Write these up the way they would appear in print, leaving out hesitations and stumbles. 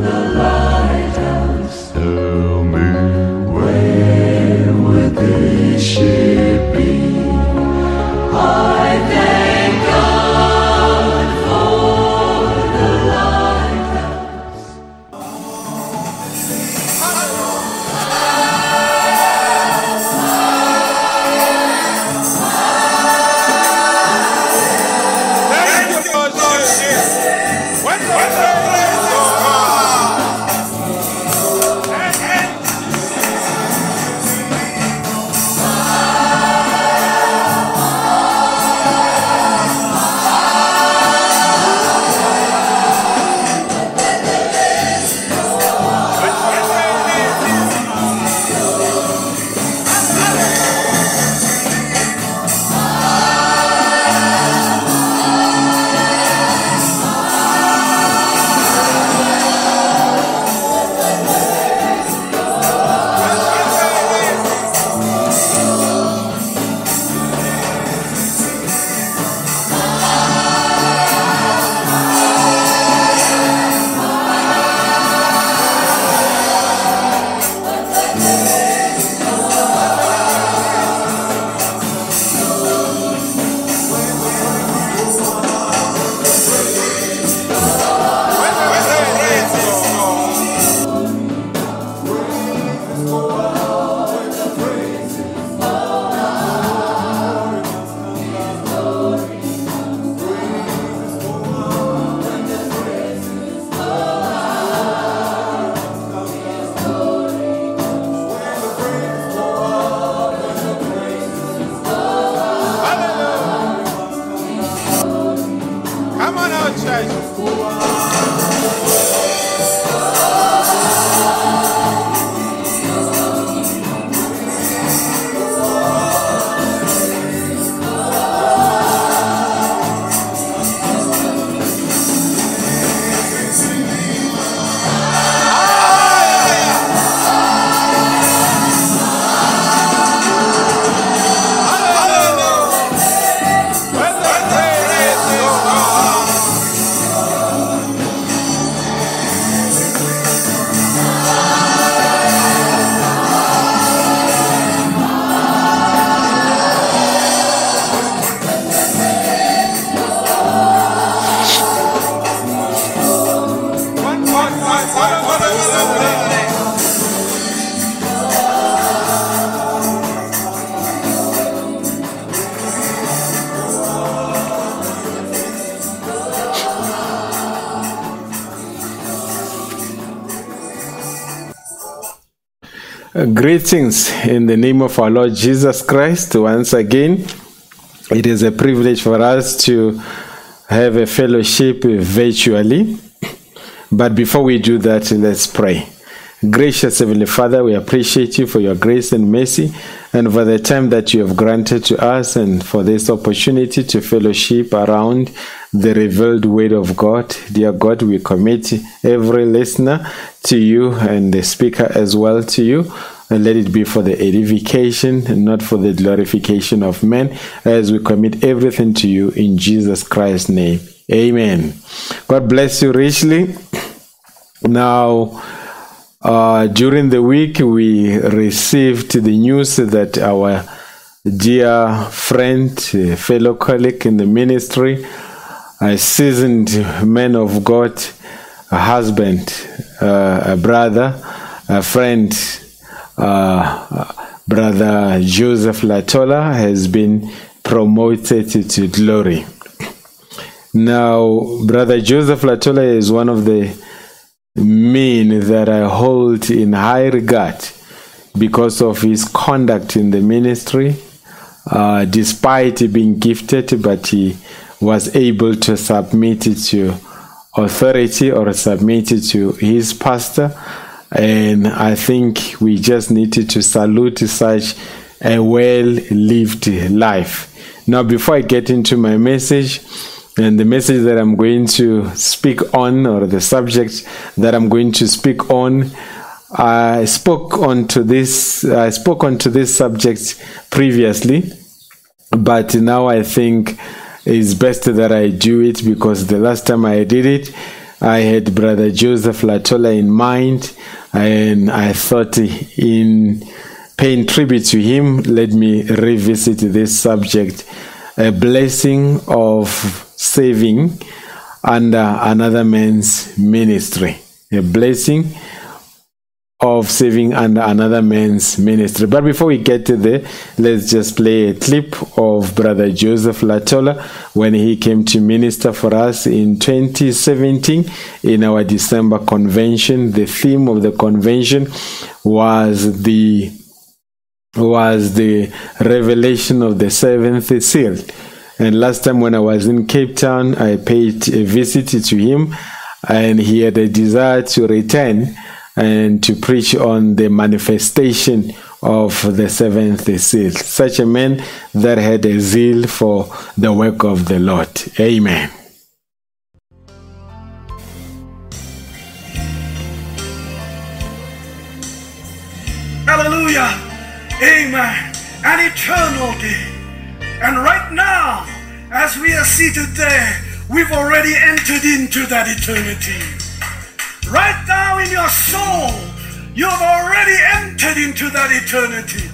the lighthouse, tell me, where would this ship be? I thank God for the Greetings in the name of our Lord Jesus Christ. Once again, it is a privilege for us to have a fellowship virtually. But before we do that, let's pray. Gracious Heavenly Father, we appreciate you for your grace and mercy and for the time that you have granted to us and for this opportunity to fellowship around the revealed word of God. Dear God, we commit every listener to you and the speaker as well to you. And let it be for the edification and not for the glorification of men, as we commit everything to you in Jesus Christ's name. Amen. God bless you richly. Now, during the week, we received the news that our dear friend, fellow colleague in the ministry, a seasoned man of God, a husband, a brother, a friend, Brother Joseph Latola has been promoted to glory. Now, Brother Joseph Latola is one of the men that I hold in high regard because of his conduct in the ministry. Despite being gifted, but he was able to submit to authority or submit to his pastor. And I think we just needed to salute such a well-lived life. Now, before I get into my message, and the message that I'm going to speak on, or the subject that I'm going to speak on, I spoke onto this subject previously, but now I think it's best that I do it, because the last time I did it, I had Brother Joseph Latola in mind, and I thought, in paying tribute to him, let me revisit this subject, a blessing of saving under another man's ministry. A blessing of saving under another man's ministry. But before we get to there, let's just play a clip of Brother Joseph Latola when he came to minister for us in 2017 in our December convention. The theme of the convention was the revelation of the seventh seal. And last time when I was in Cape Town, I paid a visit to him, and he had a desire to return and to preach on the manifestation of the seventh seal. Such a man that had a zeal for the work of the Lord. Amen. Hallelujah. Amen. An eternity. And right now, as we are seated there, we've already entered into that eternity. Right now in your soul, you have already entered into that eternity.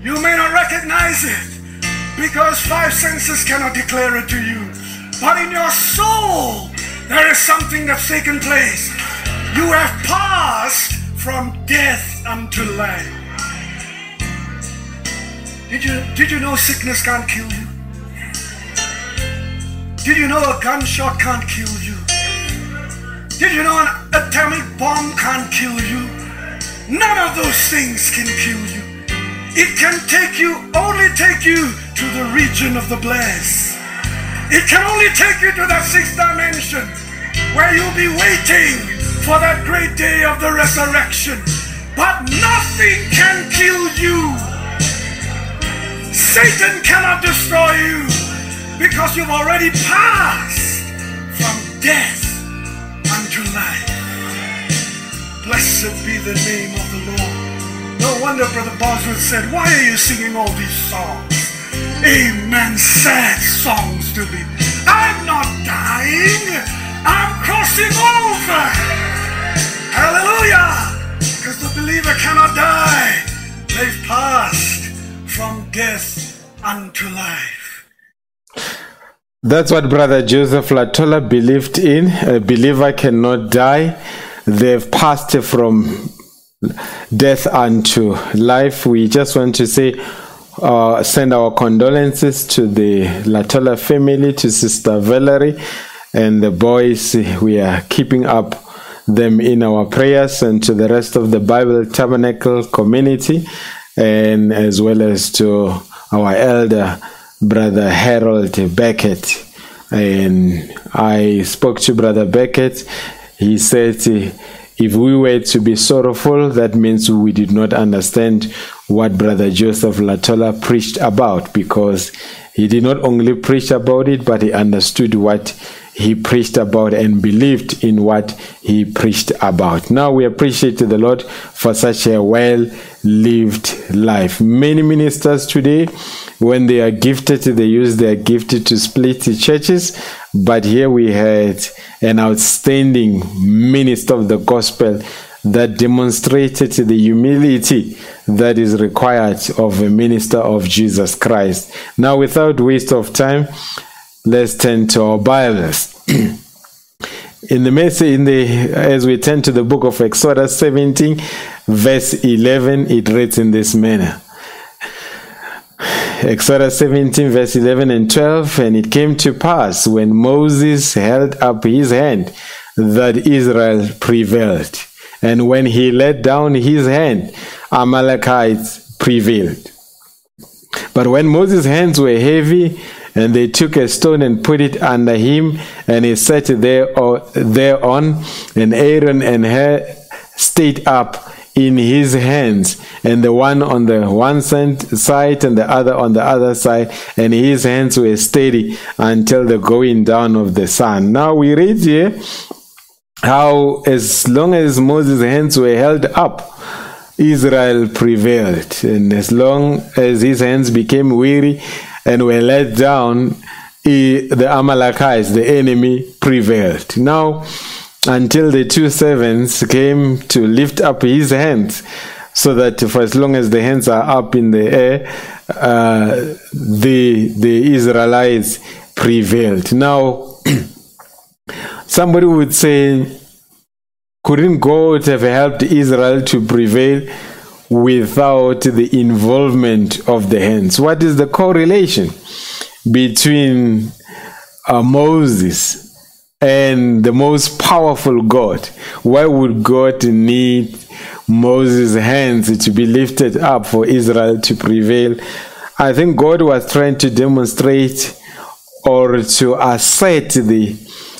You may not recognize it, because five senses cannot declare it to you. But in your soul, there is something that's taken place. You have passed from death unto life. Did you know sickness can't kill you? Did you know a gunshot can't kill you? Did you know an atomic bomb can't kill you? None of those things can kill you. It can only take you to the region of the blessed. It can only take you to that sixth dimension, where you'll be waiting for that great day of the resurrection. But nothing can kill you. Satan cannot destroy you, because you've already passed from death unto life. Blessed be the name of the Lord. No wonder Brother Bosworth said, "Why are you singing all these songs? Amen, sad songs to me. I'm not dying. I'm crossing over." Hallelujah! Because the believer cannot die. They've passed from death unto life. That's what Brother Joseph Latola believed in. A believer cannot die. They've passed from death unto life. We just want to say, send our condolences to the Latola family, to Sister Valerie and the boys. We are keeping up them in our prayers, and to the rest of the Bible Tabernacle community, and as well as to our elder, Brother Harold Beckett. And I spoke to Brother Beckett. He said, if we were to be sorrowful, that means we did not understand what Brother Joseph Latola preached about, because he did not only preach about it, but he understood what he preached about and believed in what he preached about. Now we appreciate the Lord for such a well-lived life. Many ministers today, when they are gifted, they use their gift to split the churches. But here we had an outstanding minister of the gospel that demonstrated the humility that is required of a minister of Jesus Christ. Now, without waste of time, let's turn to our Bibles. As we turn to the book of Exodus 17, verse 11, it reads in this manner. Exodus 17, verse 11 and 12, and it came to pass when Moses held up his hand that Israel prevailed, and when he let down his hand, Amalekites prevailed. But when Moses' hands were heavy, and they took a stone and put it under him, and he sat thereon, and Aaron and stayed up in his hands, and the one on the one side and the other on the other side, and his hands were steady until the going down of the sun. Now we read here how as long as Moses' hands were held up, Israel prevailed, and as long as his hands became weary and were let down, the Amalekites, the enemy, prevailed. Now, until the two servants came to lift up his hands, so that for as long as the hands are up in the air, the Israelites prevailed. Now, somebody would say, couldn't God have helped Israel to prevail without the involvement of the hands? What is the correlation between Moses and the most powerful God? Why would God need Moses' hands to be lifted up for Israel to prevail? I think God was trying to demonstrate or to assert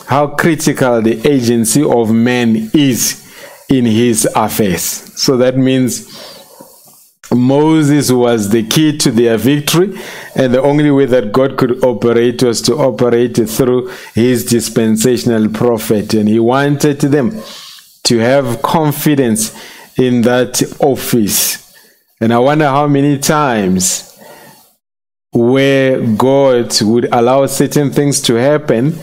how critical the agency of man is in his affairs. So that means Moses was the key to their victory, and the only way that God could operate was to operate through his dispensational prophet, and he wanted them to have confidence in that office. And I wonder how many times where God would allow certain things to happen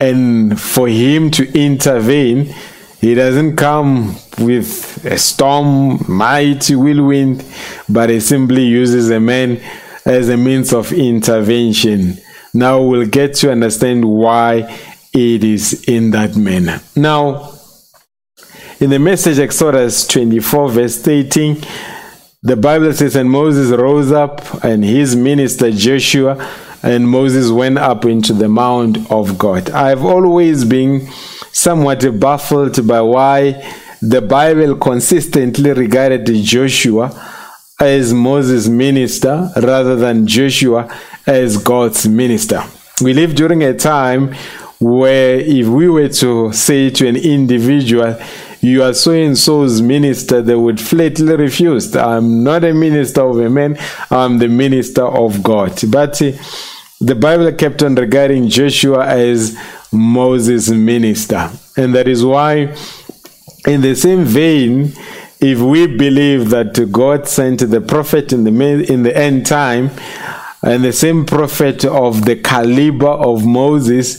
and for him to intervene, he doesn't come with a storm, mighty whirlwind, but he simply uses a man as a means of intervention. Now we'll get to understand why it is in that manner. Now, in the Message, Exodus 24, verse 13, the Bible says, "And Moses rose up, and his minister Joshua, and Moses went up into the mount of God." I've always been somewhat baffled by why the Bible consistently regarded Joshua as Moses' minister rather than Joshua as God's minister. We live during a time where if we were to say to an individual, "You are so-and-so's minister," they would flatly refuse. "I'm not a minister of a man, I'm the minister of God." But the Bible kept on regarding Joshua as Moses' minister. And that is why, in the same vein, if we believe that God sent the prophet in the end time, and the same prophet of the caliber of Moses,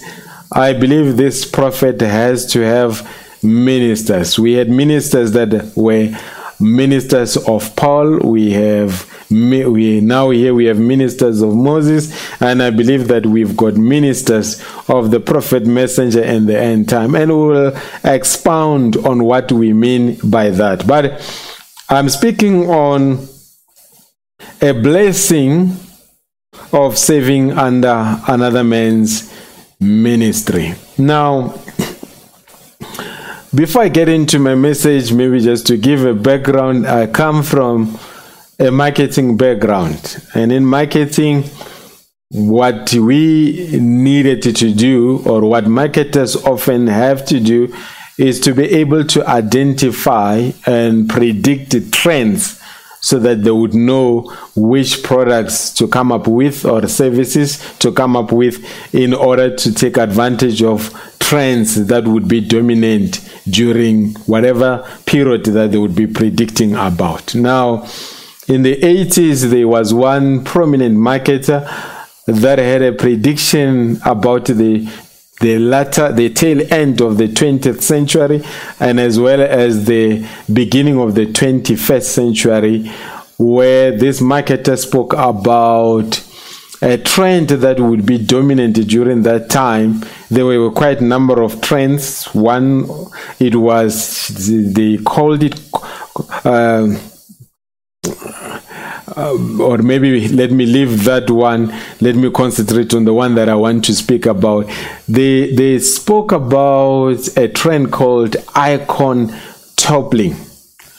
I believe this prophet has to have ministers. We had ministers that were ministers of Paul. We have ministers of Moses, and I believe that we've got ministers of the prophet, messenger, and the end time, and we will expound on what we mean by that. But I'm speaking on a blessing of serving under another man's ministry. Now, before I get into my message, maybe just to give a background, I come from a marketing background. And in marketing, what we needed to do, or what marketers often have to do, is to be able to identify and predict trends so that they would know which products to come up with or services to come up with in order to take advantage of trends that would be dominant during whatever period that they would be predicting about. Now, in the 80s, there was one prominent marketer that had a prediction about the tail end of the 20th century, and as well as the beginning of the 21st century, where this marketer spoke about a trend that would be dominant during that time. There were quite a number of trends. One, it was, they called it, or maybe let me leave that one. Let me concentrate on the one that I want to speak about. They spoke about a trend called icon toppling.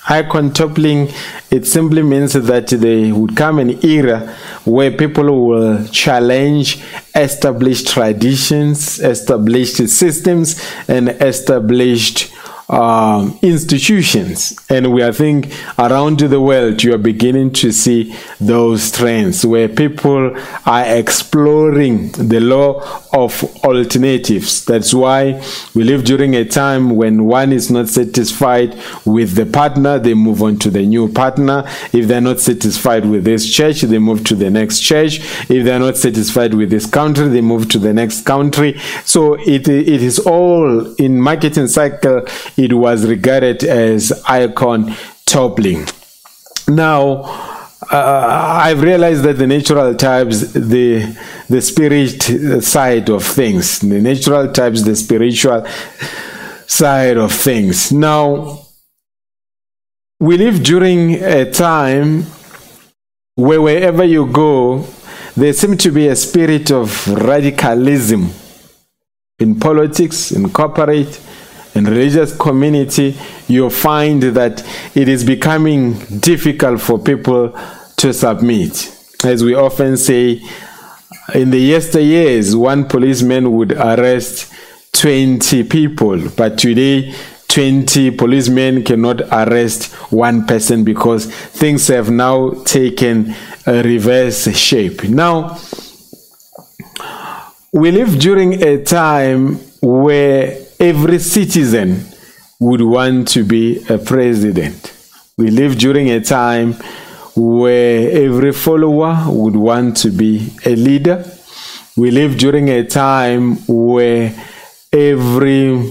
Icon toppling, it simply means that there would come an era where people will challenge established traditions, established systems, and established institutions, and we, I think, around the world you are beginning to see those trends where people are exploring the law of alternatives. That's why we live during a time when one is not satisfied with the partner, they move on to the new partner. If they're not satisfied with this church, they move to the next church. If they're not satisfied with this country, they move to the next country. So it is all in marketing cycle. It was regarded as icon toppling. Now, I've realized that the natural types, the spirit side of things, the natural types, the spiritual side of things. Now, we live during a time where wherever you go, there seems to be a spirit of radicalism in politics, in corporate, in religious community. You'll find that it is becoming difficult for people to submit. As we often say, in the yesteryears, one policeman would arrest 20 people, but today 20 policemen cannot arrest one person because things have now taken a reverse shape. Now, we live during a time where every citizen would want to be a president. We live during a time where every follower would want to be a leader. We live during a time where every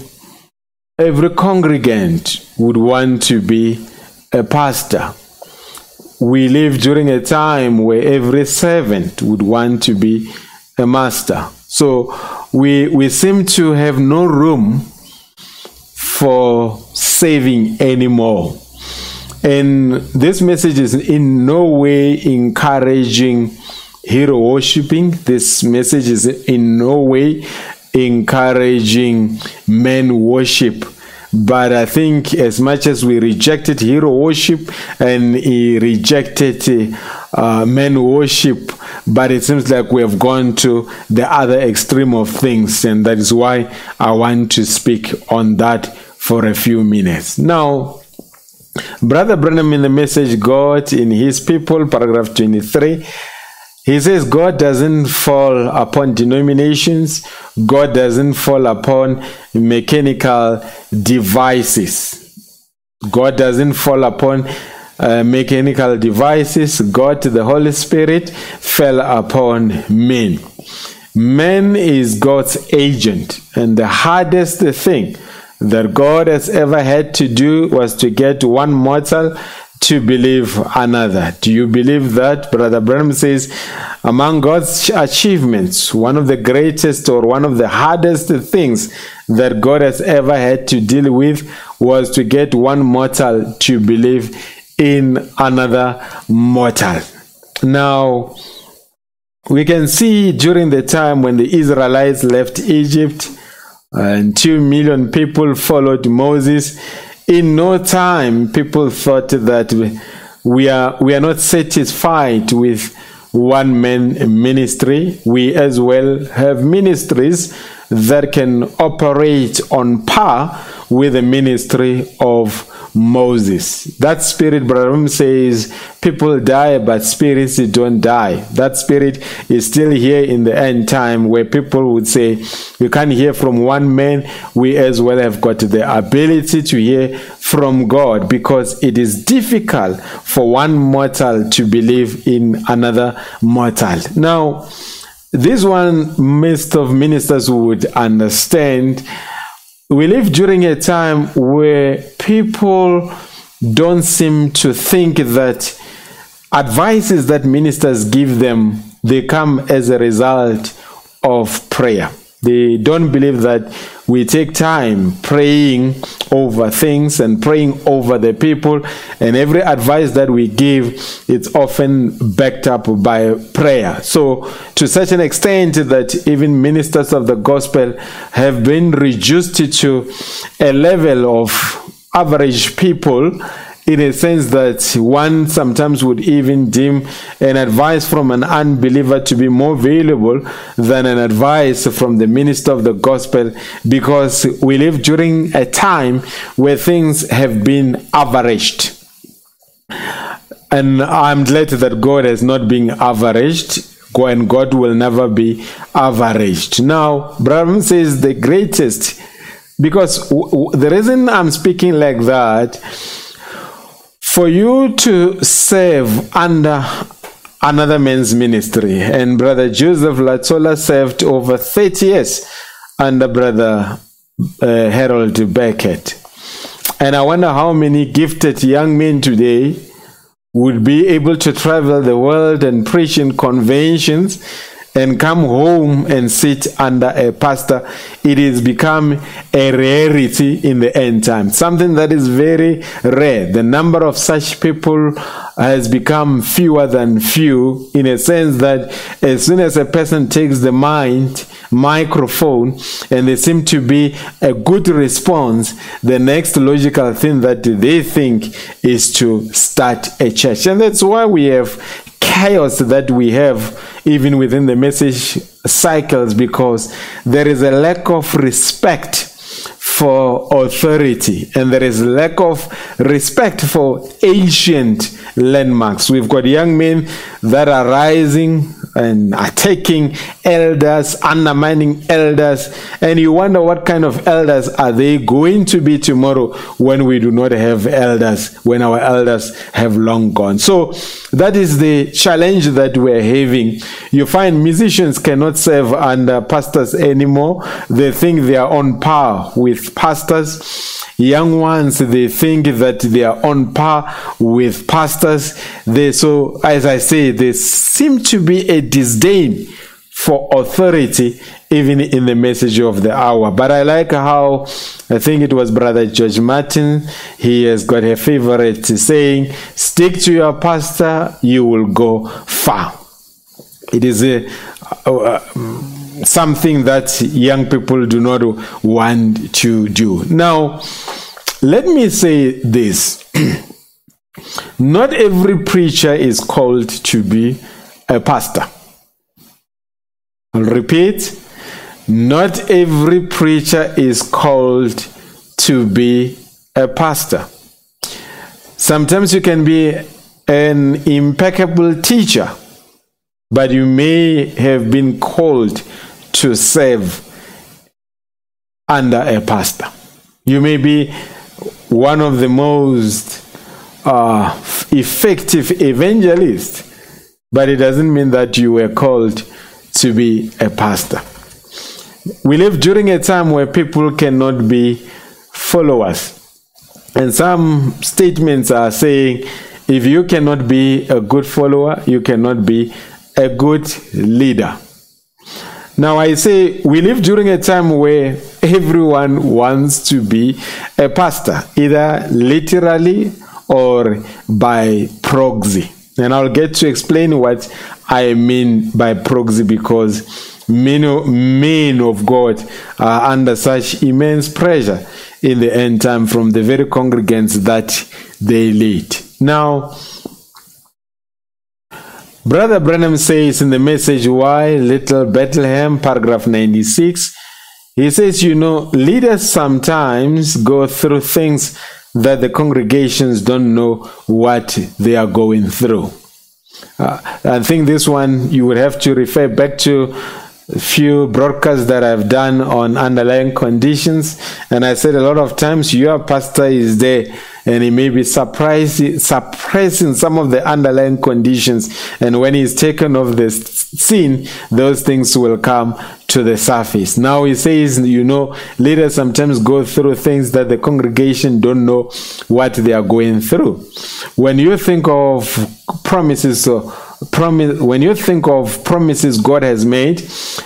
congregant would want to be a pastor. We live during a time where every servant would want to be a master. So we seem to have no room for saving anymore. And this message is in no way encouraging hero worshipping. This message is in no way encouraging men worship. But I think as much as we rejected hero worship and he rejected men worship, but it seems like we have gone to the other extreme of things, and that is why I want to speak on that for a few minutes. Now, Brother Branham in the message God in His People, paragraph 23, he says God doesn't fall upon denominations. God doesn't fall upon mechanical devices. God doesn't fall upon mechanical devices. God, the Holy Spirit, fell upon men. Man is God's agent, and the hardest thing that God has ever had to do was to get one mortal to believe another. Do you believe that? Brother Branham says, among God's achievements, one of the greatest or one of the hardest things that God has ever had to deal with was to get one mortal to believe in another mortal. Now, we can see during the time when the Israelites left Egypt and 2 million people followed Moses, in no time, people thought that we are not satisfied with one-man ministry. We as well have ministries that can operate on par with the ministry of Moses. That spirit, Branham says, people die, but spirits don't die. That spirit is still here in the end time, where people would say, you can't hear from one man, we as well have got the ability to hear from God, because it is difficult for one mortal to believe in another mortal. Now, this one most of ministers would understand. We live during a time where people don't seem to think that advices that ministers give them, they come as a result of prayer. They don't believe that we take time praying over things and praying over the people, and every advice that we give, it's often backed up by prayer. So to such an extent that even ministers of the gospel have been reduced to a level of average people, in a sense that one sometimes would even deem an advice from an unbeliever to be more valuable than an advice from the minister of the gospel, because we live during a time where things have been averaged. And I'm glad that God has not been averaged, and God will never be averaged. Now, Branham says the greatest, because the reason I'm speaking like that, for you to serve under another man's ministry, and Brother Joseph Latola served over 30 years under Brother Harold Beckett. And I wonder how many gifted young men today would be able to travel the world and preach in conventions and come home and sit under a pastor. It has become a rarity in the end time, something that is very rare. The number of such people has become fewer than few, in a sense that as soon as a person takes the microphone and there seems to be a good response, the next logical thing that they think is to start a church. And that's why we have chaos that we have even within the message cycles, because there is a lack of respect for authority, and there is lack of respect for ancient landmarks. We've got young men that are rising and attacking elders, undermining elders, and you wonder what kind of elders are they going to be tomorrow when we do not have elders, when our elders have long gone. So that is the challenge that we're having. You find musicians cannot serve under pastors anymore. They think they are on par with pastors. Young ones, they think that they are on par with pastors. So, as I say, there seems to be a disdain for authority, even in the message of the hour. But I like how, I think it was Brother George Martin, he has got a favorite saying, "Stick to your pastor, you will go far." It is something that young people do not want to do. Now, let me say this. Not every preacher is called to be a pastor. I'll repeat. Not every preacher is called to be a pastor. Sometimes you can be an impeccable teacher, but you may have been called to serve under a pastor. You may be one of the most effective evangelists, but it doesn't mean that you were called to be a pastor. We live during a time where people cannot be followers. And some statements are saying, if you cannot be a good follower, you cannot be a good leader. Now, I say we live during a time where everyone wants to be a pastor, either literally or by proxy. And I'll get to explain what I mean by proxy, because men of God are under such immense pressure in the end time from the very congregants that they lead. Now, Brother Branham says in the message, Why Little Bethlehem, paragraph 96, he says, leaders sometimes go through things that the congregations don't know what they are going through. I think this one you would have to refer back to a few broadcasts that I've done on underlying conditions. And I said a lot of times your pastor is there, and he may be suppressing some of the underlying conditions. And when he's taken off the scene, those things will come to the surface. Now he says, leaders sometimes go through things that the congregation don't know what they are going through. When you think of promises God has made,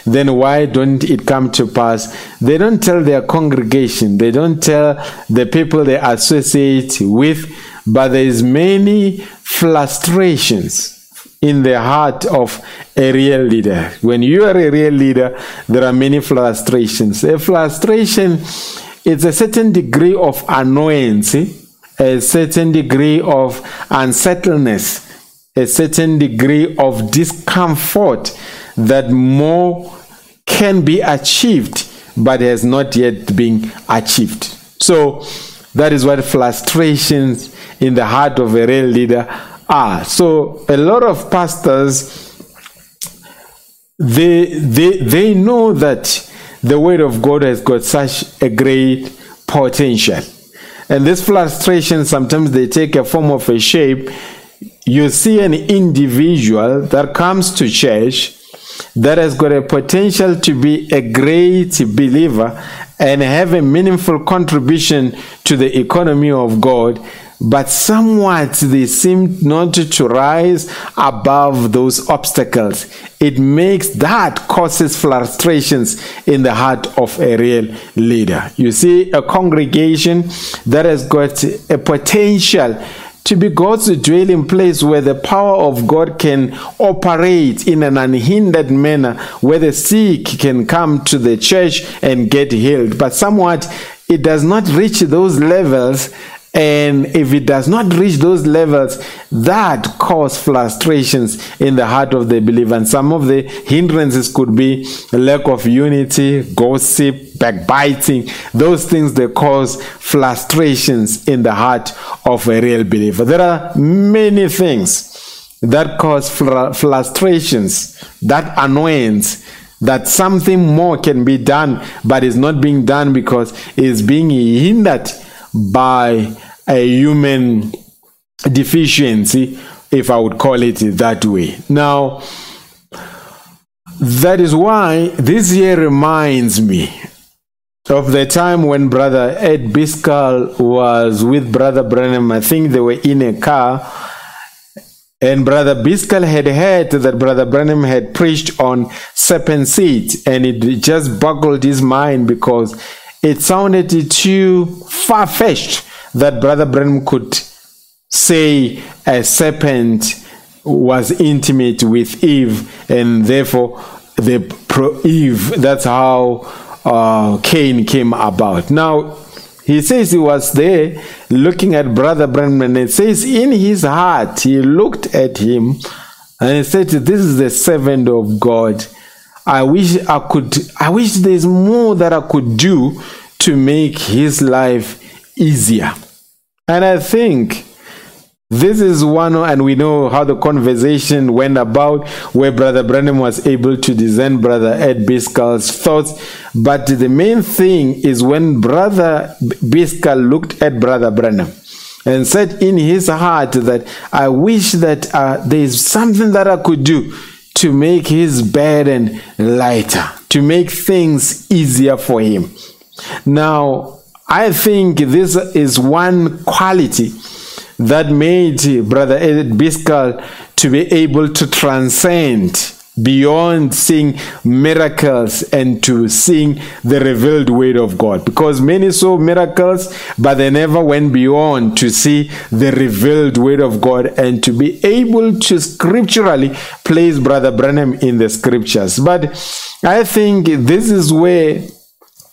then why don't it come to pass? They don't tell their congregation, they don't tell the people they associate with, but there is many frustrations in the heart of a real leader. When you are a real leader, there are many frustrations. A frustration is a certain degree of annoyance a certain degree of unsettledness, a certain degree of discomfort that more can be achieved but has not yet been achieved. So that is what frustrations in the heart of a real leader are. So a lot of pastors, they know that the word of God has got such a great potential. And this frustration, sometimes they take a form of a shape. You see an individual that comes to church that has got a potential to be a great believer and have a meaningful contribution to the economy of God, but somewhat they seem not to rise above those obstacles. It makes that causes frustrations in the heart of a real leader. You see a congregation that has got a potential to be God's dwelling place, where the power of God can operate in an unhindered manner, where the sick can come to the church and get healed. But somewhat it does not reach those levels, and if it does not reach those levels, that causes frustrations in the heart of the believer. And some of the hindrances could be lack of unity, gossip, backbiting, those things that cause frustrations in the heart of a real believer. There are many things that cause frustrations, that annoyance, that something more can be done but is not being done because it's being hindered by a human deficiency, if I would call it that way. Now, that is why this year reminds me of the time when Brother Ed Byskal was with Brother Branham. I think they were in a car, and Brother Byskal had heard that Brother Branham had preached on serpent seed, and it just boggled his mind because it sounded too far-fetched that Brother Branham could say a serpent was intimate with Eve, and therefore Eve, that's how Cain came about. Now, he says he was there looking at Brother Branham, and it says in his heart he looked at him and he said, "This is the servant of God. I wish there's more that I could do to make his life easier." And I think this is one, and we know how the conversation went about, where Brother Branham was able to discern Brother Ed Byskal's thoughts. But the main thing is when Brother Byskal looked at Brother Branham and said in his heart that, "I wish that there's something that I could do to make his burden lighter, to make things easier for him." Now, I think this is one quality that made Brother Ed Byskal to be able to transcend beyond seeing miracles and to seeing the revealed word of God. Because many saw miracles, but they never went beyond to see the revealed word of God, and to be able to scripturally place Brother Branham in the scriptures. But I think this is where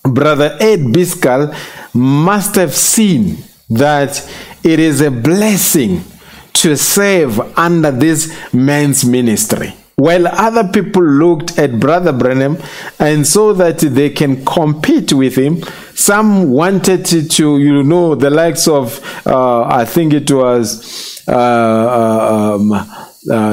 Brother Ed Byskal must have seen that it is a blessing to serve under this man's ministry, while other people looked at Brother Branham and saw that they can compete with him. Some wanted to, the likes of, I think it was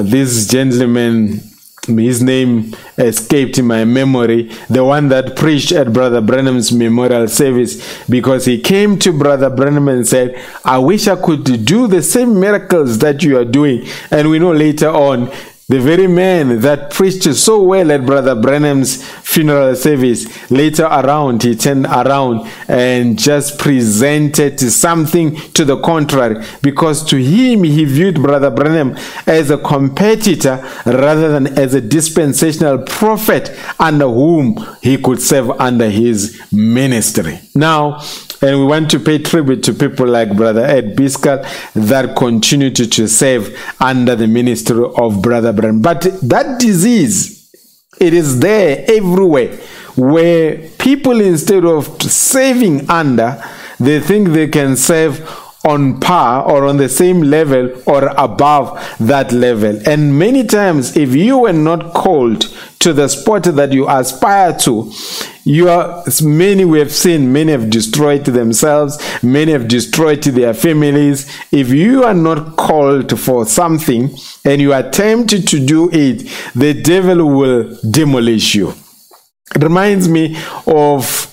this gentleman, his name escaped my memory, the one that preached at Brother Branham's memorial service, because he came to Brother Branham and said, "I wish I could do the same miracles that you are doing." And we know later on, the very man that preached so well at Brother Branham's funeral service, later around, he turned around and just presented something to the contrary, because to him, he viewed Brother Branham as a competitor rather than as a dispensational prophet under whom he could serve under his ministry. Now, and we want to pay tribute to people like Brother Ed Byskal that continued to serve under the ministry of Brother Branham. But that disease, it is there everywhere, where people, instead of saving under, they think they can serve on par or on the same level or above that level. And many times, if you were not called to the spot that you aspire to, many we have seen, many have destroyed themselves, many have destroyed their families. If you are not called for something and you attempt to do it, the devil will demolish you. It reminds me of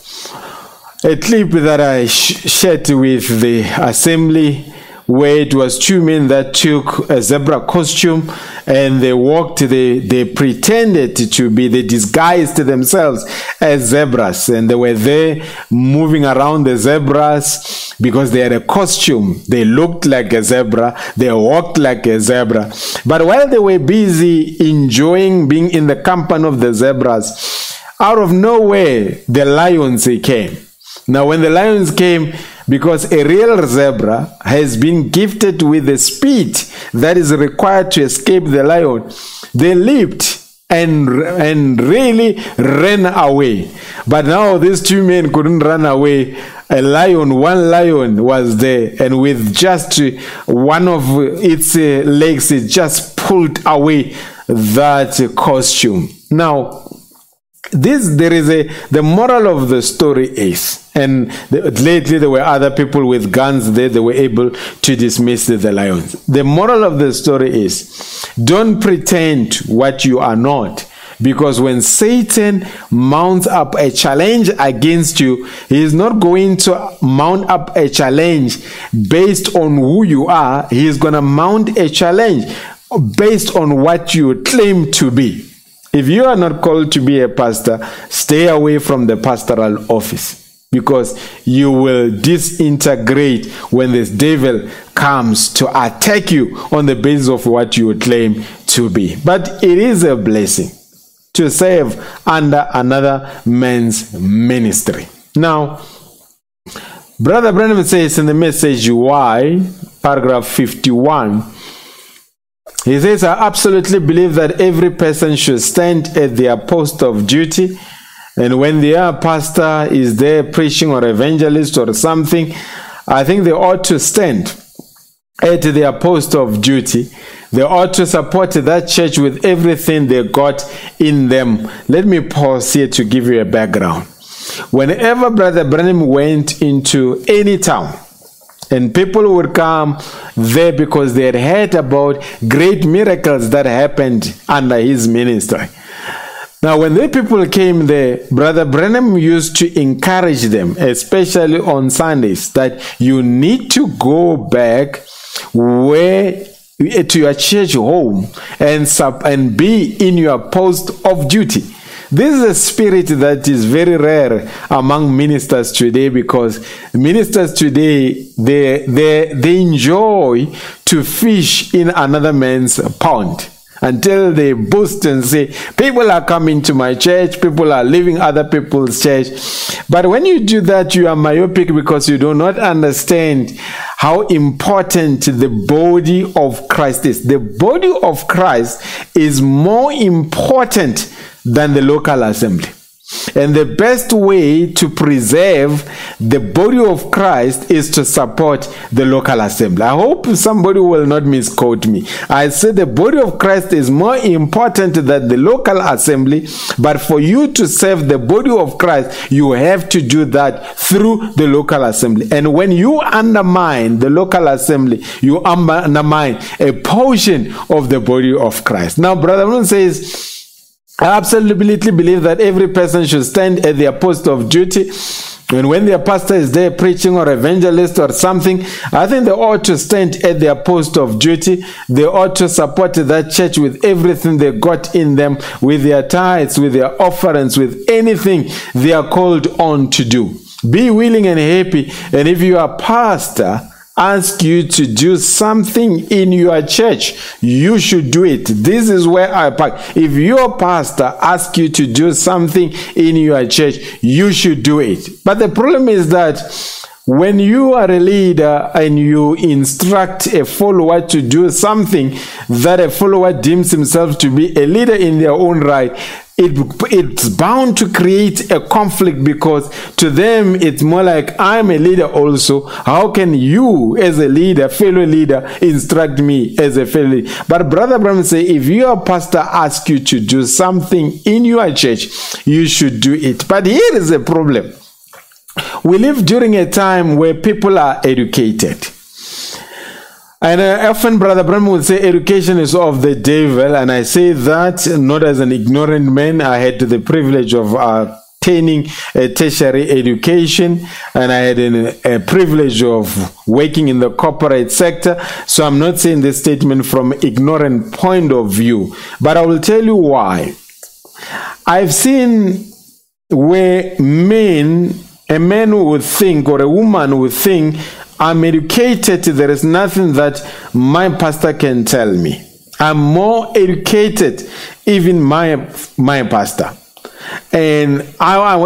a clip that I shared with the assembly, where it was two men that took a zebra costume and they walked, they pretended to be, they disguised themselves as zebras, and they were there moving around the zebras because they had a costume. They looked like a zebra, they walked like a zebra. But while they were busy enjoying being in the company of the zebras, out of nowhere the lions came. Now, when the lions came, because a real zebra has been gifted with the speed that is required to escape the lion, they leaped and really ran away. But now these two men couldn't run away. A lion, one lion was there, and with just one of its legs, it just pulled away that costume. Now, the moral of the story is, and lately there were other people with guns there, they were able to dismiss the lions. The moral of the story is, don't pretend what you are not, because when Satan mounts up a challenge against you, he is not going to mount up a challenge based on who you are. He is going to mount a challenge based on what you claim to be. If you are not called to be a pastor, stay away from the pastoral office, because you will disintegrate when this devil comes to attack you on the basis of what you claim to be. But it is a blessing to serve under another man's ministry. Now, Brother Branham says in the message why, paragraph 51, he says, I absolutely believe that every person should stand at their post of duty. And when their pastor is there preaching or evangelist or something, I think they ought to stand at their post of duty. They ought to support that church with everything they got in them. Let me pause here to give you a background. Whenever Brother Branham went into any town, and people would come there because they had heard about great miracles that happened under his ministry. Now, when the people came there, Brother Branham used to encourage them, especially on Sundays, that you need to go back to your church home and be in your post of duty. This is a spirit that is very rare among ministers today, because ministers today, they enjoy to fish in another man's pond until they boast and say, people are coming to my church, people are leaving other people's church. But when you do that, you are myopic, because you do not understand how important the body of Christ is. The body of Christ is more important than the local assembly. And the best way to preserve the body of Christ is to support the local assembly. I hope somebody will not misquote me. I said the body of Christ is more important than the local assembly, but for you to serve the body of Christ, you have to do that through the local assembly. And when you undermine the local assembly, you undermine a portion of the body of Christ. Now, Brother Moon says, I absolutely believe that every person should stand at their post of duty. And when their pastor is there preaching or evangelist or something, I think they ought to stand at their post of duty. They ought to support that church with everything they got in them, with their tithes, with their offerings, with anything they are called on to do. Be willing and happy. And if you are a pastor, ask you to do something in your church, you should do it. This is where I park. If your pastor asks you to do something in your church, you should do it. But the problem is that when you are a leader and you instruct a follower to do something that a follower deems himself to be a leader in their own right, it's bound to create a conflict, because to them it's more like, I'm a leader also. How can you as a leader, fellow leader, instruct me as a fellow leader? But Brother Branham says, if your pastor asks you to do something in your church, you should do it. But here is a problem. We live during a time where people are educated. And often Brother Branham would say education is of the devil, and I say that not as an ignorant man. I had the privilege of attaining a tertiary education, and I had a privilege of working in the corporate sector, so I'm not saying this statement from ignorant point of view. But I will tell you why. I've seen where a man would think, or a woman would think, I'm educated, there is nothing that my pastor can tell me. I'm more educated, even my pastor. And I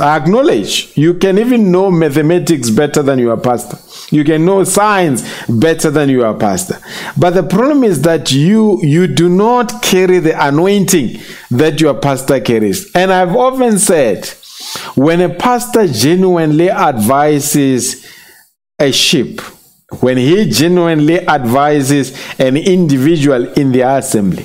acknowledge, you can even know mathematics better than your pastor. You can know science better than your pastor. But the problem is that you do not carry the anointing that your pastor carries. And I've often said, when a pastor genuinely advises a sheep, when he genuinely advises an individual in the assembly,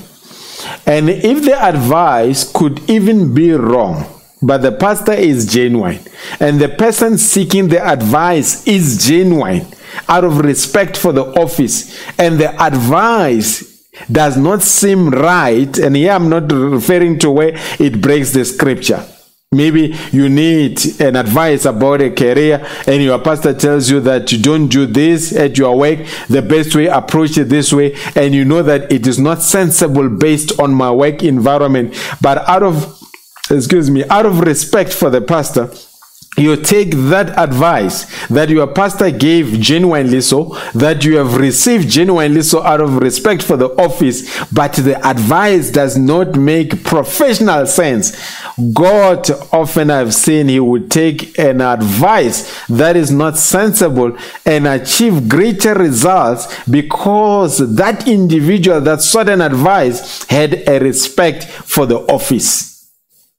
and if the advice could even be wrong, but the pastor is genuine, and the person seeking the advice is genuine out of respect for the office, and the advice does not seem right, and here I'm not referring to where it breaks the scripture. Maybe you need an advice about a career, and your pastor tells you that you don't do this at your work. The best way, approach it this way, and you know that it is not sensible based on my work environment. But out of respect for the pastor, you take that advice that your pastor gave genuinely, so that you have received genuinely, so out of respect for the office, but the advice does not make professional sense. God, often I've seen, he would take an advice that is not sensible and achieve greater results, because that individual that sought an advice had a respect for the office.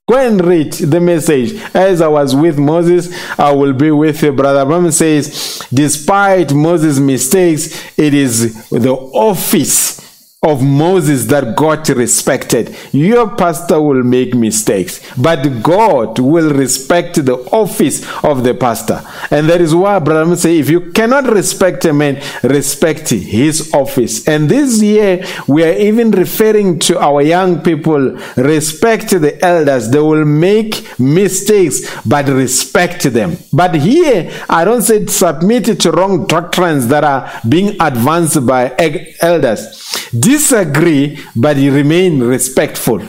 Go and read the message. As I was with Moses, I will be with you. Brother Branham says, despite Moses' mistakes, it is the office of Moses that God respected. Your pastor will make mistakes, but God will respect the office of the pastor. And that is why Brother Branham says, if you cannot respect a man, respect his office. And this year, we are even referring to our young people, respect the elders. They will make mistakes, but respect them. But here, I don't say submit to wrong doctrines that are being advanced by elders. Disagree, but you remain respectful.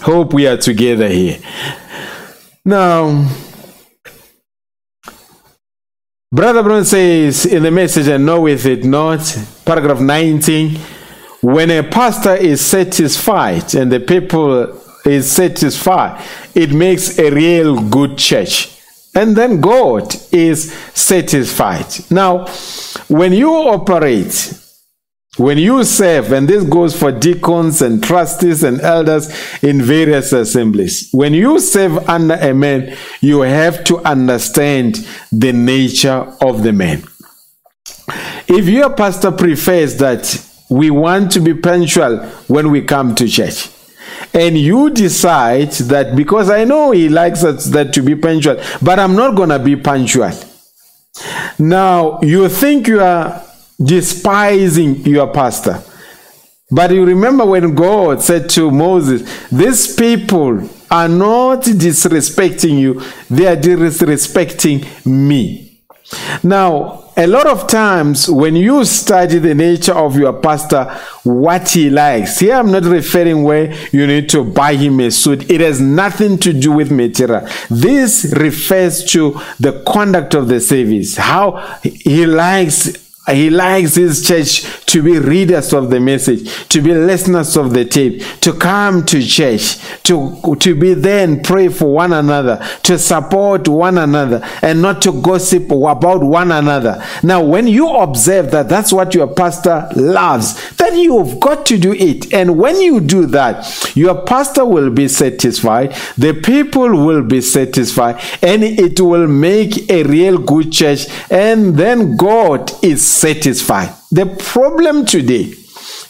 Hope we are together here. Now, Brother Branham says in the message, and know with it not, paragraph 19, when a pastor is satisfied and the people is satisfied, it makes a real good church. And then God is satisfied. Now, when you operate, when you serve, and this goes for deacons and trustees and elders in various assemblies, when you serve under a man, you have to understand the nature of the man. If your pastor prefers that we want to be punctual when we come to church, and you decide that because I know he likes us that to be punctual, but I'm not going to be punctual. Now, you think you are despising your pastor. But you remember when God said to Moses, these people are not disrespecting you, they are disrespecting me. Now, a lot of times when you study the nature of your pastor, what he likes, here I'm not referring where you need to buy him a suit. It has nothing to do with material. This refers to the conduct of the service, how he likes He likes his church to be readers of the message, to be listeners of the tape, to come to church, to be there and pray for one another, to support one another, and not to gossip about one another. Now, when you observe that that's what your pastor loves, then you've got to do it. And when you do that, your pastor will be satisfied, the people will be satisfied, and it will make a real good church, and then God is satisfied. The problem today,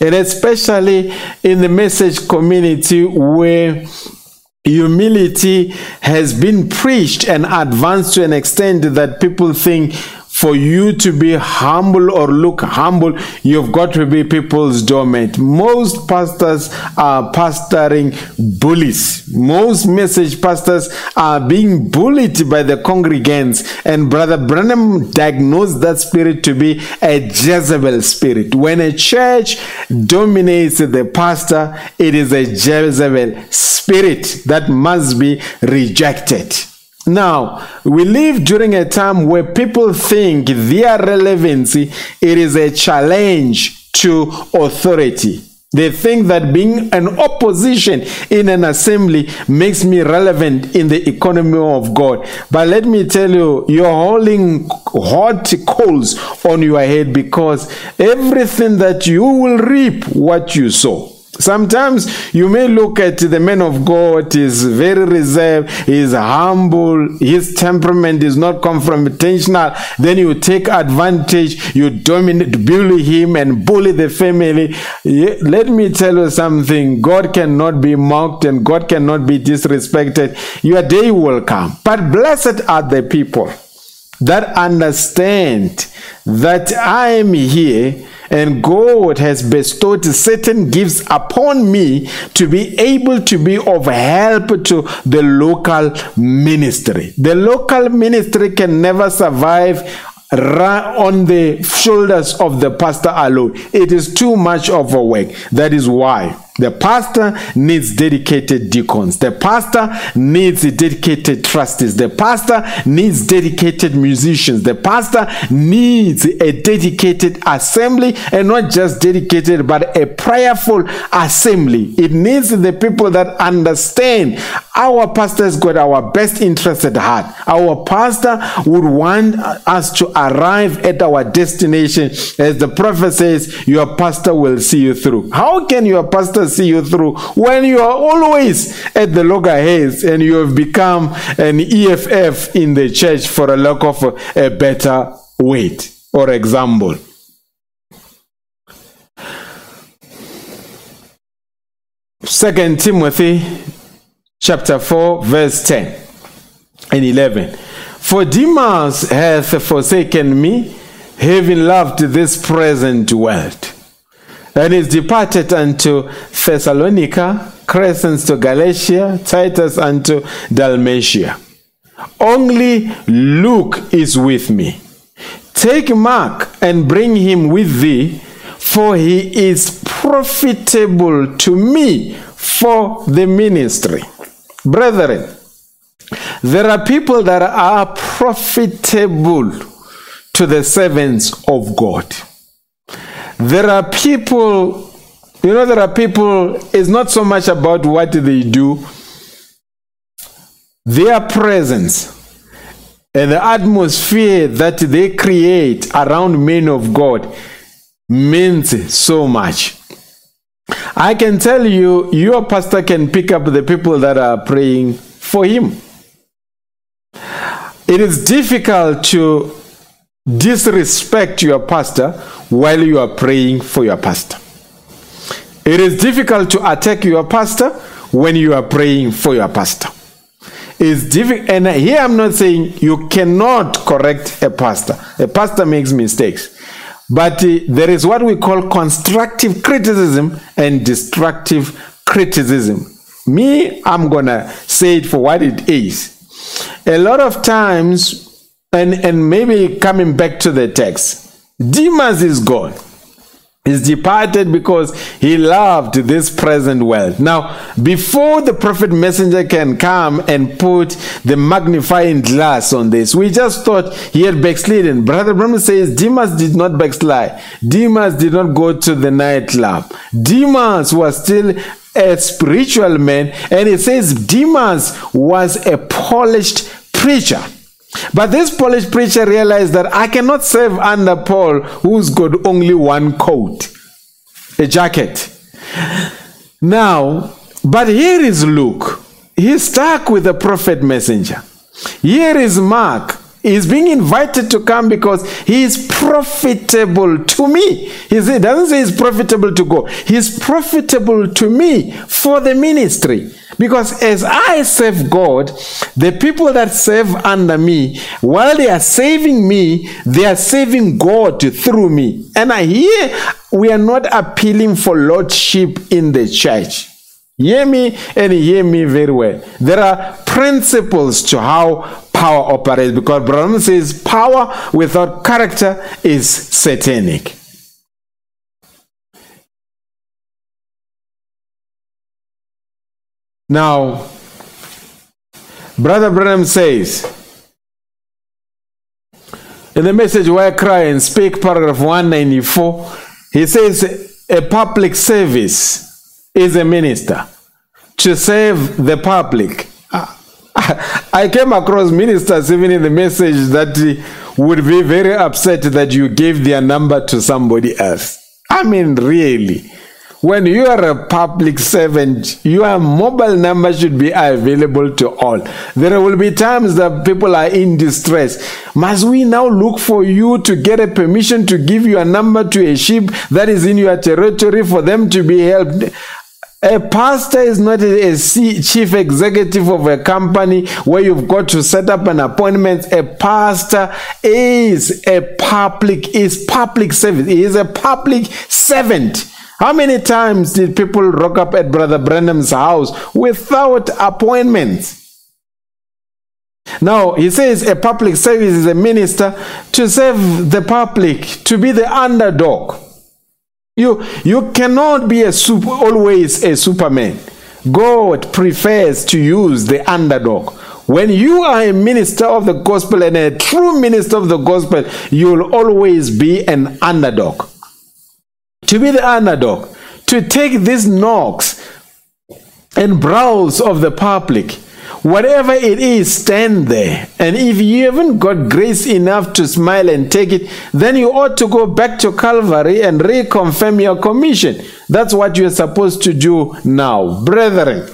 and especially in the message community where humility has been preached and advanced to an extent that people think for you to be humble or look humble, you've got to be people's doormat. Most pastors are pastoring bullies. Most message pastors are being bullied by the congregants. And Brother Branham diagnosed that spirit to be a Jezebel spirit. When a church dominates the pastor, it is a Jezebel spirit that must be rejected. Now, we live during a time where people think their relevancy, it is a challenge to authority. They think that being an opposition in an assembly makes me relevant in the economy of God. But let me tell you, you're holding hot coals on your head, because everything that you will reap what you sow. Sometimes you may look at the man of God, he's very reserved, he's humble, his temperament is not confrontational. Then you take advantage, you dominate, bully him and bully the family. Let me tell you something, God cannot be mocked and God cannot be disrespected. Your day will come. But blessed are the people that understand that I am here, and God has bestowed certain gifts upon me to be able to be of help to the local ministry. The local ministry can never survive on the shoulders of the pastor alone. It is too much of a work. That is why the pastor needs dedicated deacons. The pastor needs dedicated trustees. The pastor needs dedicated musicians. The pastor needs a dedicated assembly, and not just dedicated, but a prayerful assembly. It needs the people that understand our pastor has got our best interest at heart. Our pastor would want us to arrive at our destination. As the prophet says, your pastor will see you through. How can your pastor see you through when you are always at the loggerheads and you have become an EFF in the church, for a lack of a better word or example? Second Timothy chapter 4 verse 10 and 11. For Demas hath forsaken me, having loved this present world, and is departed unto Thessalonica, Crescens to Galatia, Titus unto Dalmatia. Only Luke is with me. Take Mark and bring him with thee, for he is profitable to me for the ministry. Brethren, there are people that are profitable to the servants of God. There are people, it's not so much about what they do. Their presence and the atmosphere that they create around men of God means so much. I can tell you, your pastor can pick up the people that are praying for him. It is difficult to disrespect your pastor while you are praying for your pastor. It is difficult to attack your pastor when you are praying for your pastor. It's difficult, and here I'm not saying you cannot correct a pastor. A pastor makes mistakes. But there is what we call constructive criticism and destructive criticism. Me, I'm gonna say it for what it is. A lot of times, and maybe coming back to the text, Demas is gone. is departed because he loved this present world. Now, before the prophet messenger can come and put the magnifying glass on this, we just thought he had backslidden. Brother Branham says Demas did not backslide. Demas did not go to the nightclub. Demas was still a spiritual man, and it says Demas was a polished preacher. But this Polish preacher realized that I cannot serve under Paul, who's got only one coat, a jacket. Now, but here is Luke. He's stuck with the prophet messenger. Here is Mark. He's being invited to come because he is profitable to me. He doesn't say he's profitable to go. He's profitable to me for the ministry. Because as I serve God, the people that serve under me, while they are saving me, they are saving God through me. And I hear we are not appealing for lordship in the church. Hear me and hear me very well. There are principles to how power operates, because Branham says power without character is satanic. Now, Brother Branham says, in the Message, Why Cry and Speak, paragraph 194, he says, a public service is a minister to serve the public. I came across ministers, even in the Message, that would be very upset that you gave their number to somebody else. I mean, really. When you are a public servant, your mobile number should be available to all. There will be times that people are in distress. Must we now look for you to get a permission to give your number to a sheep that is in your territory for them to be helped? A pastor is not a chief executive of a company where you've got to set up an appointment. A pastor is public service. He is a public servant. How many times did people rock up at Brother Branham's house without appointments? Now, he says a public service is a minister to serve the public, to be the underdog. You cannot be always a superman. God prefers to use the underdog. When you are a minister of the gospel and a true minister of the gospel, you'll always be an underdog. To be the underdog, to take these knocks and brows of the public, whatever it is, stand there. And if you haven't got grace enough to smile and take it, then you ought to go back to Calvary and reconfirm your commission. That's what you're supposed to do now, brethren.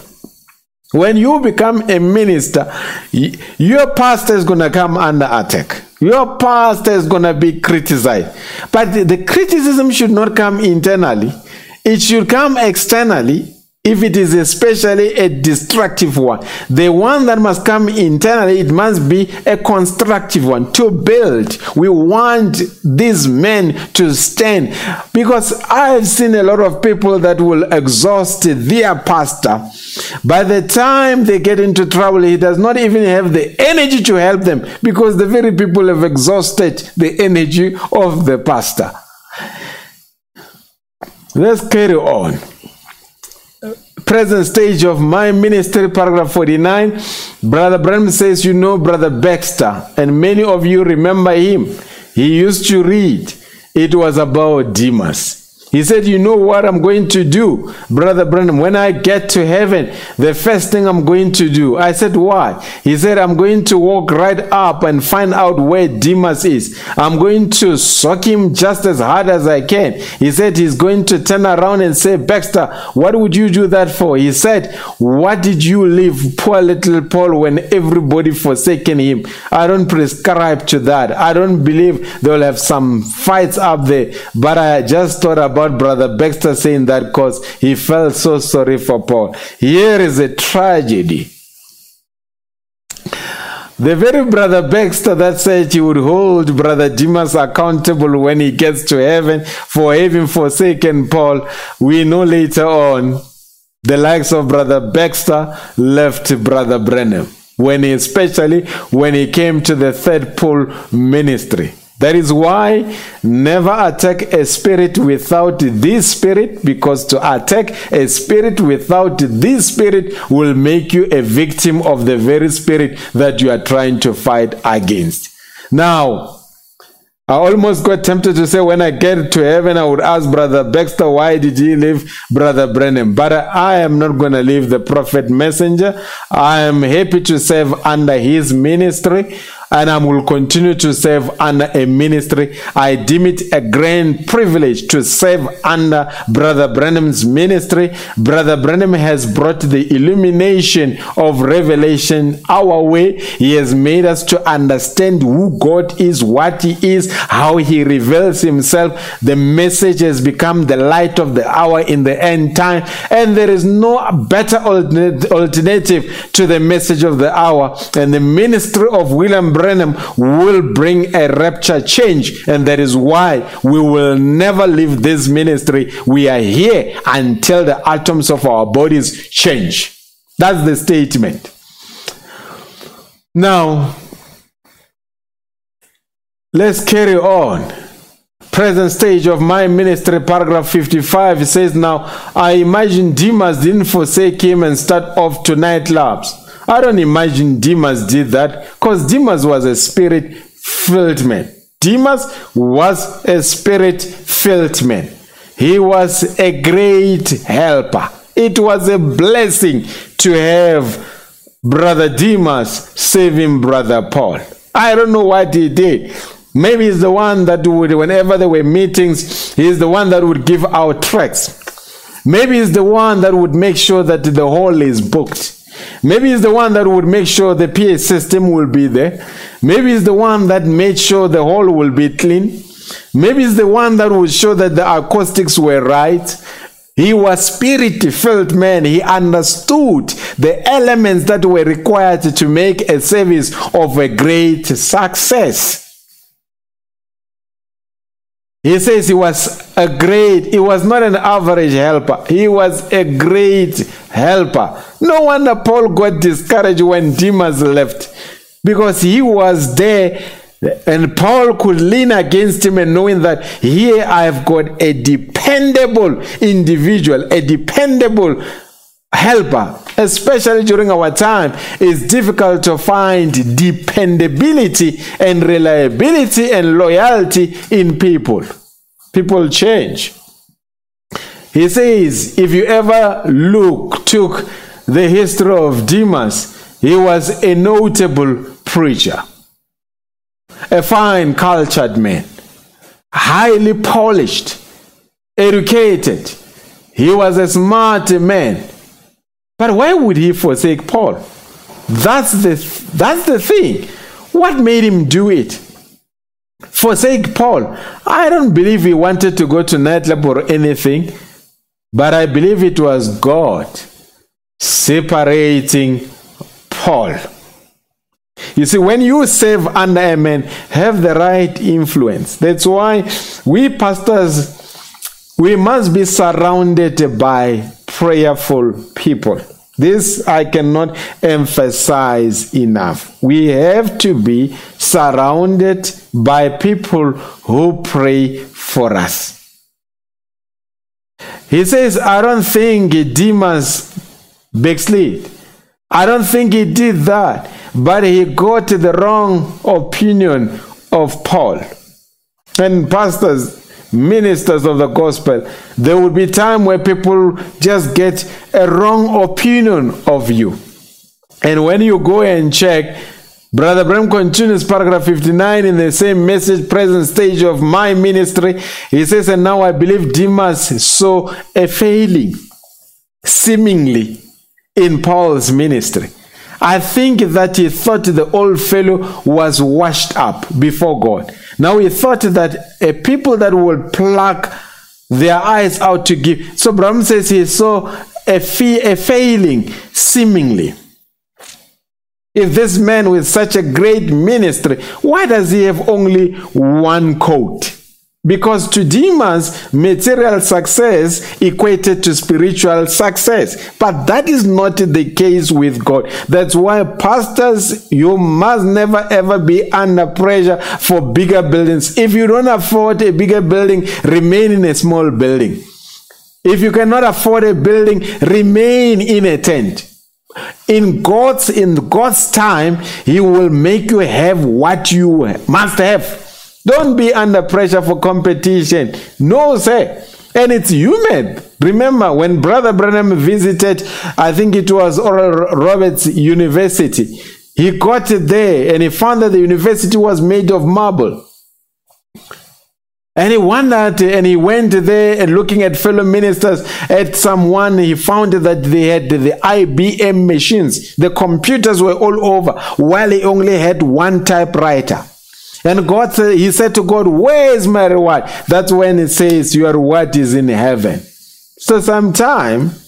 When you become a minister, your pastor is going to come under attack. Your pastor is going to be criticized. But the criticism should not come internally. It should come externally, if it is especially a destructive one. The one that must come internally, it must be a constructive one, to build. We want these men to stand. Because I've seen a lot of people that will exhaust their pastor. By the time they get into trouble, he does not even have the energy to help them, because the very people have exhausted the energy of the pastor. Let's carry on. Present stage of my ministry, paragraph 49. Brother Branham says, you know Brother Baxter, and many of you remember him. He used to read. It was about Demas. He said, you know what I'm going to do, Brother Branham? When I get to heaven, the first thing I'm going to do. I said, why? He said, I'm going to walk right up and find out where Demas is. I'm going to sock him just as hard as I can. He said, he's going to turn around and say, Baxter, what would you do that for? He said, what did you leave poor little Paul when everybody forsaken him? I don't prescribe to that. I don't believe they'll have some fights up there. But I just thought about Brother Baxter saying that because he felt so sorry for Paul. Here is a tragedy. The very Brother Baxter that said he would hold Brother Demas accountable when he gets to heaven for having forsaken Paul, we know later on the likes of Brother Baxter left Brother Branham, especially when he came to the third pole ministry. That is why never attack a spirit without this spirit, because to attack a spirit without this spirit will make you a victim of the very spirit that you are trying to fight against. Now, I almost got tempted to say when I get to heaven, I would ask Brother Baxter, why did he leave Brother Branham? But I am not going to leave the prophet messenger. I am happy to serve under his ministry, and I will continue to serve under a ministry. I deem it a grand privilege to serve under Brother Branham's ministry. Brother Branham has brought the illumination of Revelation our way. He has made us to understand who God is, what he is, how he reveals himself. The message has become the light of the hour in the end time, and there is no better alternative to the message of the hour. And the ministry of William Branham will bring a rapture change, and that is why we will never leave this ministry. We are here until the atoms of our bodies change. That's the statement. Now, let's carry on. Present stage of my ministry, paragraph 55, it says, now, I imagine Demas didn't forsake him and start off to nightclubs. I don't imagine Demas did that, because Demas was a spirit-filled man. Demas was a spirit-filled man. He was a great helper. It was a blessing to have Brother Demas saving Brother Paul. I don't know what he did. Maybe he's the one that would, whenever there were meetings, he's the one that would give out tracts. Maybe he's the one that would make sure that the hall is booked. Maybe he's the one that would make sure the PA system will be there. Maybe he's the one that made sure the hall will be clean. Maybe he's the one that would show that the acoustics were right. He was spirit-filled man. He understood the elements that were required to make a service of a great success. He says he was not an average helper. He was a great helper. No wonder Paul got discouraged when Demas left, because he was there and Paul could lean against him, and knowing that here I've got a dependable individual, a dependable helper. Especially during our time, it's difficult to find dependability and reliability and loyalty in people. People change. He says, if you ever took the history of Demas, he was a notable preacher, a fine, cultured man, highly polished, educated. He was a smart man. But why would he forsake Paul? That's the thing. What made him do it? Forsake Paul. I don't believe he wanted to go to nightclub or anything, but I believe it was God separating Paul. You see, when you serve under a man, have the right influence. That's why we pastors, we must be surrounded by prayerful people. This I cannot emphasize enough. We have to be surrounded by people who pray for us. He says, I don't think Demas backslid. I don't think he did that, but he got the wrong opinion of Paul. And pastors, ministers of the gospel, there will be time where people just get a wrong opinion of you. And when you go and check, Brother Branham continues, paragraph 59, in the same message, present stage of my ministry. He says, and now I believe Demas saw a failing, seemingly, in Paul's ministry. I think that he thought the old fellow was washed up before God. Now he thought that a people that would pluck their eyes out to give. So Branham says he saw a failing, seemingly. If this man with such a great ministry, why does he have only one coat? Because to Demas, material success equated to spiritual success. But that is not the case with God. That's why pastors, you must never ever be under pressure for bigger buildings. If you don't afford a bigger building, remain in a small building. If you cannot afford a building, remain in a tent. In God's time, He will make you have what you must have. Don't be under pressure for competition. No, sir. And it's human. Remember, when Brother Branham visited, I think it was Oral Roberts University, he got there and he found that the university was made of marble. And he wondered, and he went there and looking at fellow ministers, at someone, he found that they had the IBM machines. The computers were all over, while he only had one typewriter. And God, he said to God, where is my reward? That's when it says your reward is in heaven. So sometimes,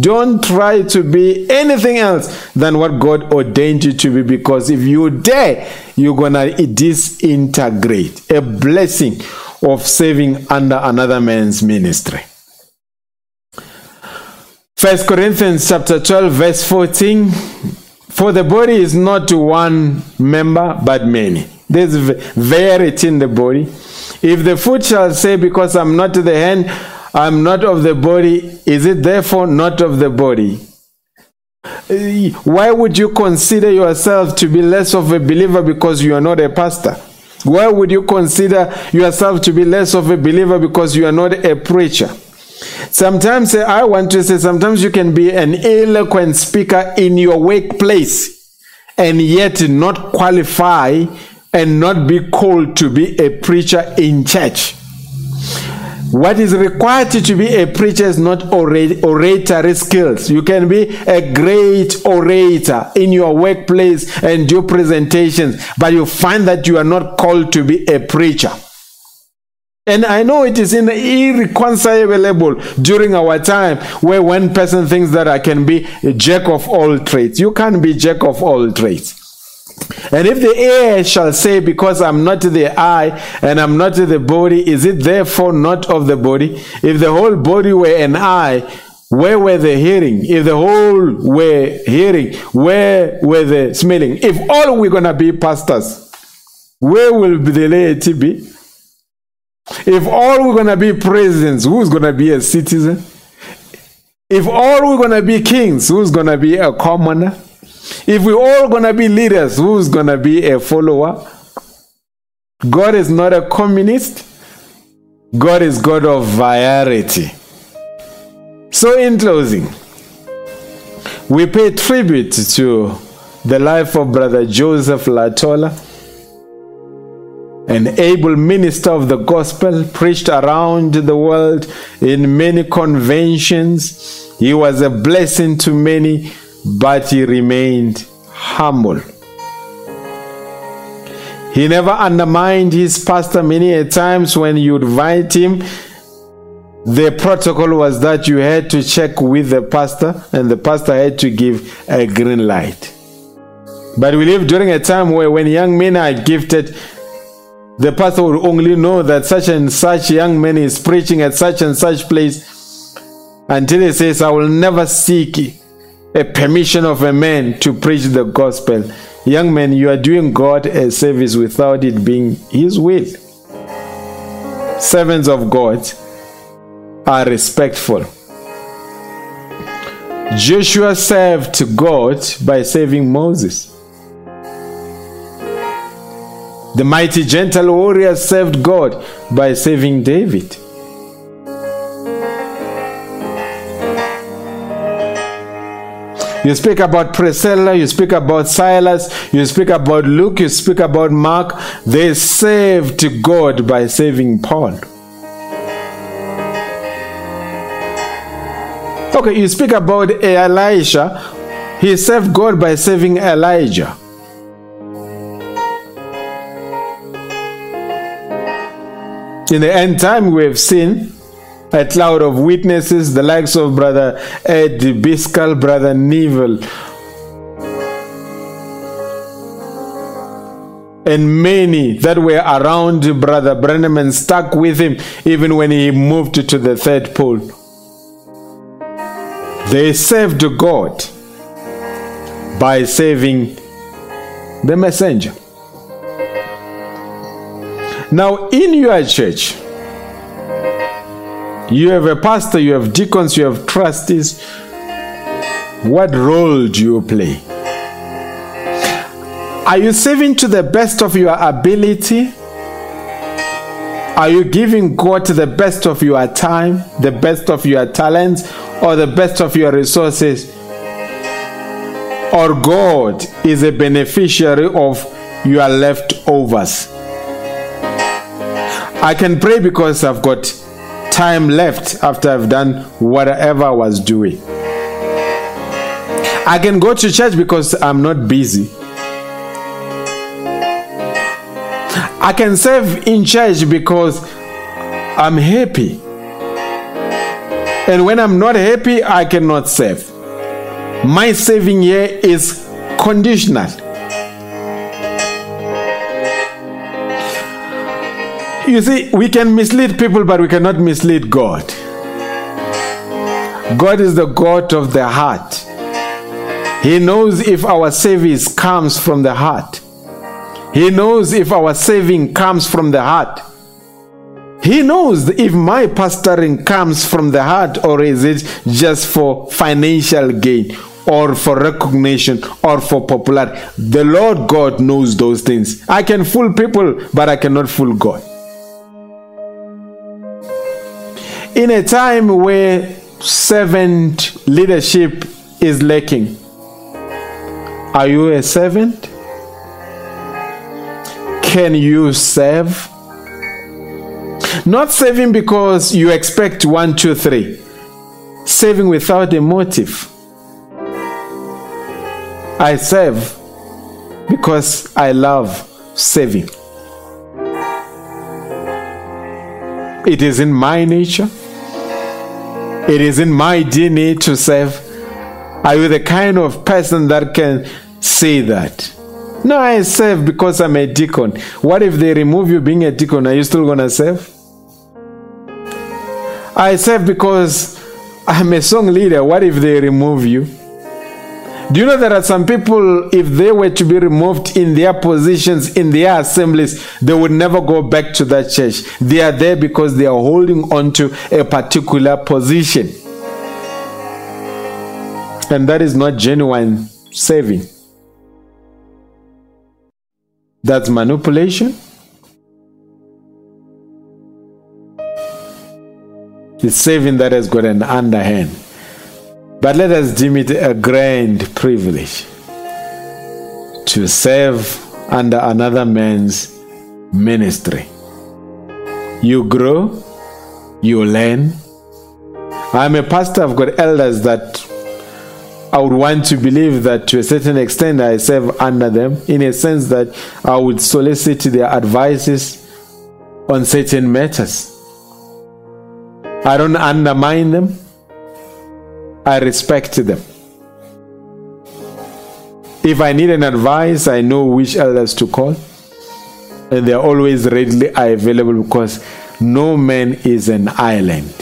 don't try to be anything else than what God ordained you to be, because if you dare, you're going to disintegrate a blessing of serving under another man's ministry. 1 Corinthians chapter 12, verse 14, for the body is not one member, but many. There's variety in the body. If the foot shall say, because I'm not the hand, I'm not of the body, is it therefore not of the body? Why would you consider yourself to be less of a believer because you are not a pastor? Why would you consider yourself to be less of a believer because you are not a preacher? Sometimes, I want to say, sometimes you can be an eloquent speaker in your workplace and yet not qualify and not be called to be a preacher in church. What is required to be a preacher is not oratory skills. You can be a great orator in your workplace and do presentations, but you find that you are not called to be a preacher. And I know it is irreconcilable during our time where one person thinks that I can be a jack of all trades. You can't be jack of all trades. And if the ear shall say, because I'm not the eye and I'm not the body, is it therefore not of the body? If the whole body were an eye, where were the hearing? If the whole were hearing, where were the smelling? If all we're going to be pastors, where will the laity be? If all we're going to be presidents, who's going to be a citizen? If all we're going to be kings, who's going to be a commoner? If we're all going to be leaders, who's going to be a follower? God is not a communist. God is God of variety. So in closing, we pay tribute to the life of Brother Joseph Latola, an able minister of the gospel, preached around the world in many conventions. He was a blessing to many, but he remained humble. He never undermined his pastor. Many a times when you invite him, the protocol was that you had to check with the pastor, and the pastor had to give a green light. But we live during a time where when young men are gifted, the pastor will only know that such and such young man is preaching at such and such place, until he says, I will never seek a permission of a man to preach the gospel. Young men, you are doing God a service without it being His will. Servants of God are respectful. Joshua served God by saving Moses. The mighty gentle warrior served God by saving David. You speak about Priscilla, you speak about Silas, you speak about Luke, you speak about Mark. They served God by saving Paul. Okay, you speak about Elisha. He served God by saving Elijah. In the end time, we have seen a cloud of witnesses, the likes of Brother Ed Byskal, Brother Neville, and many that were around Brother Branham and stuck with him even when he moved to the third pole. They served God by saving the messenger. Now, in your church, you have a pastor, you have deacons, you have trustees. What role do you play? Are you serving to the best of your ability? Are you giving God the best of your time, the best of your talents, or the best of your resources? Or God is a beneficiary of your leftovers? I can pray because I've got time left after I've done whatever I was doing. I can go to church because I'm not busy. I can serve in church because I'm happy. And when I'm not happy, I cannot serve. My saving here is conditional. You see, we can mislead people, but we cannot mislead God. God is the God of the heart. He knows if our service comes from the heart. He knows if our saving comes from the heart. He knows if my pastoring comes from the heart, or is it just for financial gain, or for recognition, or for popularity. The Lord God knows those things. I can fool people, but I cannot fool God. In a time where servant leadership is lacking, are you a servant? Can you serve? Not saving because you expect 1, 2, 3. Saving without a motive. I serve because I love saving. It is in my nature. It is in my DNA to serve. Are you the kind of person that can say that? No, I serve because I'm a deacon. What if they remove you being a deacon? Are you still going to serve? I serve because I'm a song leader. What if they remove you? Do you know there are some people, if they were to be removed in their positions, in their assemblies, they would never go back to that church. They are there because they are holding on to a particular position. And that is not genuine saving. That's manipulation. It's saving that has got an underhand. But let us deem it a grand privilege to serve under another man's ministry. You grow, you learn. I'm a pastor, I've got elders that I would want to believe that to a certain extent I serve under them, in a sense that I would solicit their advices on certain matters. I don't undermine them. I respect them. If I need an advice, I know which elders to call. And they are always readily available because no man is an island.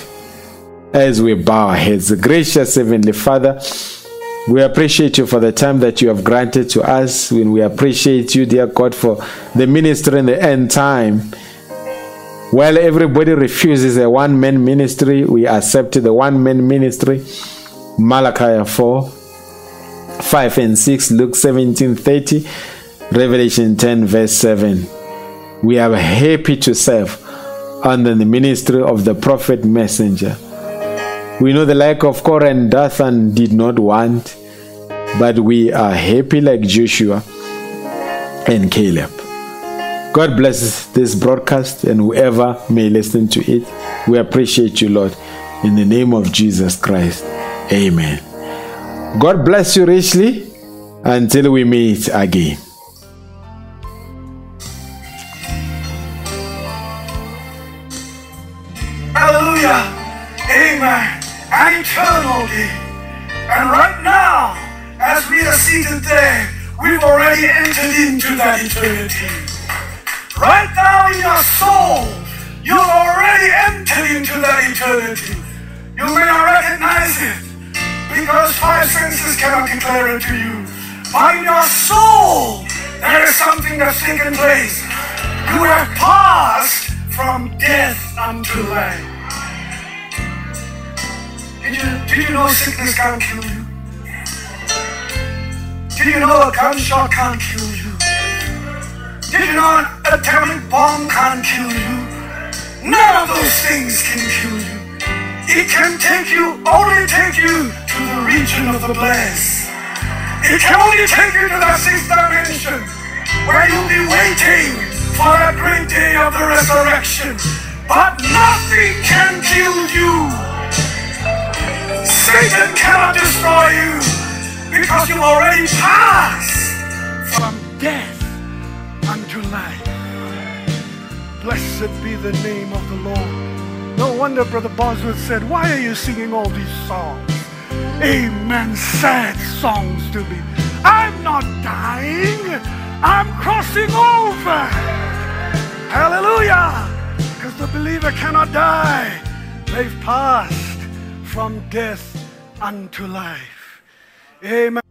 As we bow our heads, gracious Heavenly Father, we appreciate you for the time that you have granted to us. And we appreciate you, dear God, for the ministry in the end time. While everybody refuses a one-man ministry, we accept the one-man ministry. Malachi 4, 5 and 6, Luke 17:30, Revelation 10, verse 7. We are happy to serve under the ministry of the prophet messenger. We know the like of Korah and Dathan did not want, but we are happy like Joshua and Caleb. God bless this broadcast and whoever may listen to it. We appreciate you, Lord. In the name of Jesus Christ, amen. God bless you richly until we meet again. Hallelujah. Amen. And eternally. And right now, as we are seated there, We've already entered into that eternity. Right now in your soul, you've already entered into that eternity. You may not recognize it, because five senses cannot declare it to you. But in your soul, there is something that's taken place. You have passed from death unto life. Did you know sickness can't kill you? Did you know a gunshot can't kill you? Did you know an atomic bomb can't kill you? None of those things can kill you. It can only take you to the region of the blessed. It can only take you to that sixth dimension where you'll be waiting for a great day of the resurrection. But nothing can kill you. Satan cannot destroy you. Because you've already passed from death unto life. Blessed be the name of the Lord. No wonder Brother Bosworth said, why are you singing all these songs? Amen, sad songs to me. I'm not dying. I'm crossing over. Hallelujah. Because the believer cannot die. They've passed from death unto life. Amen.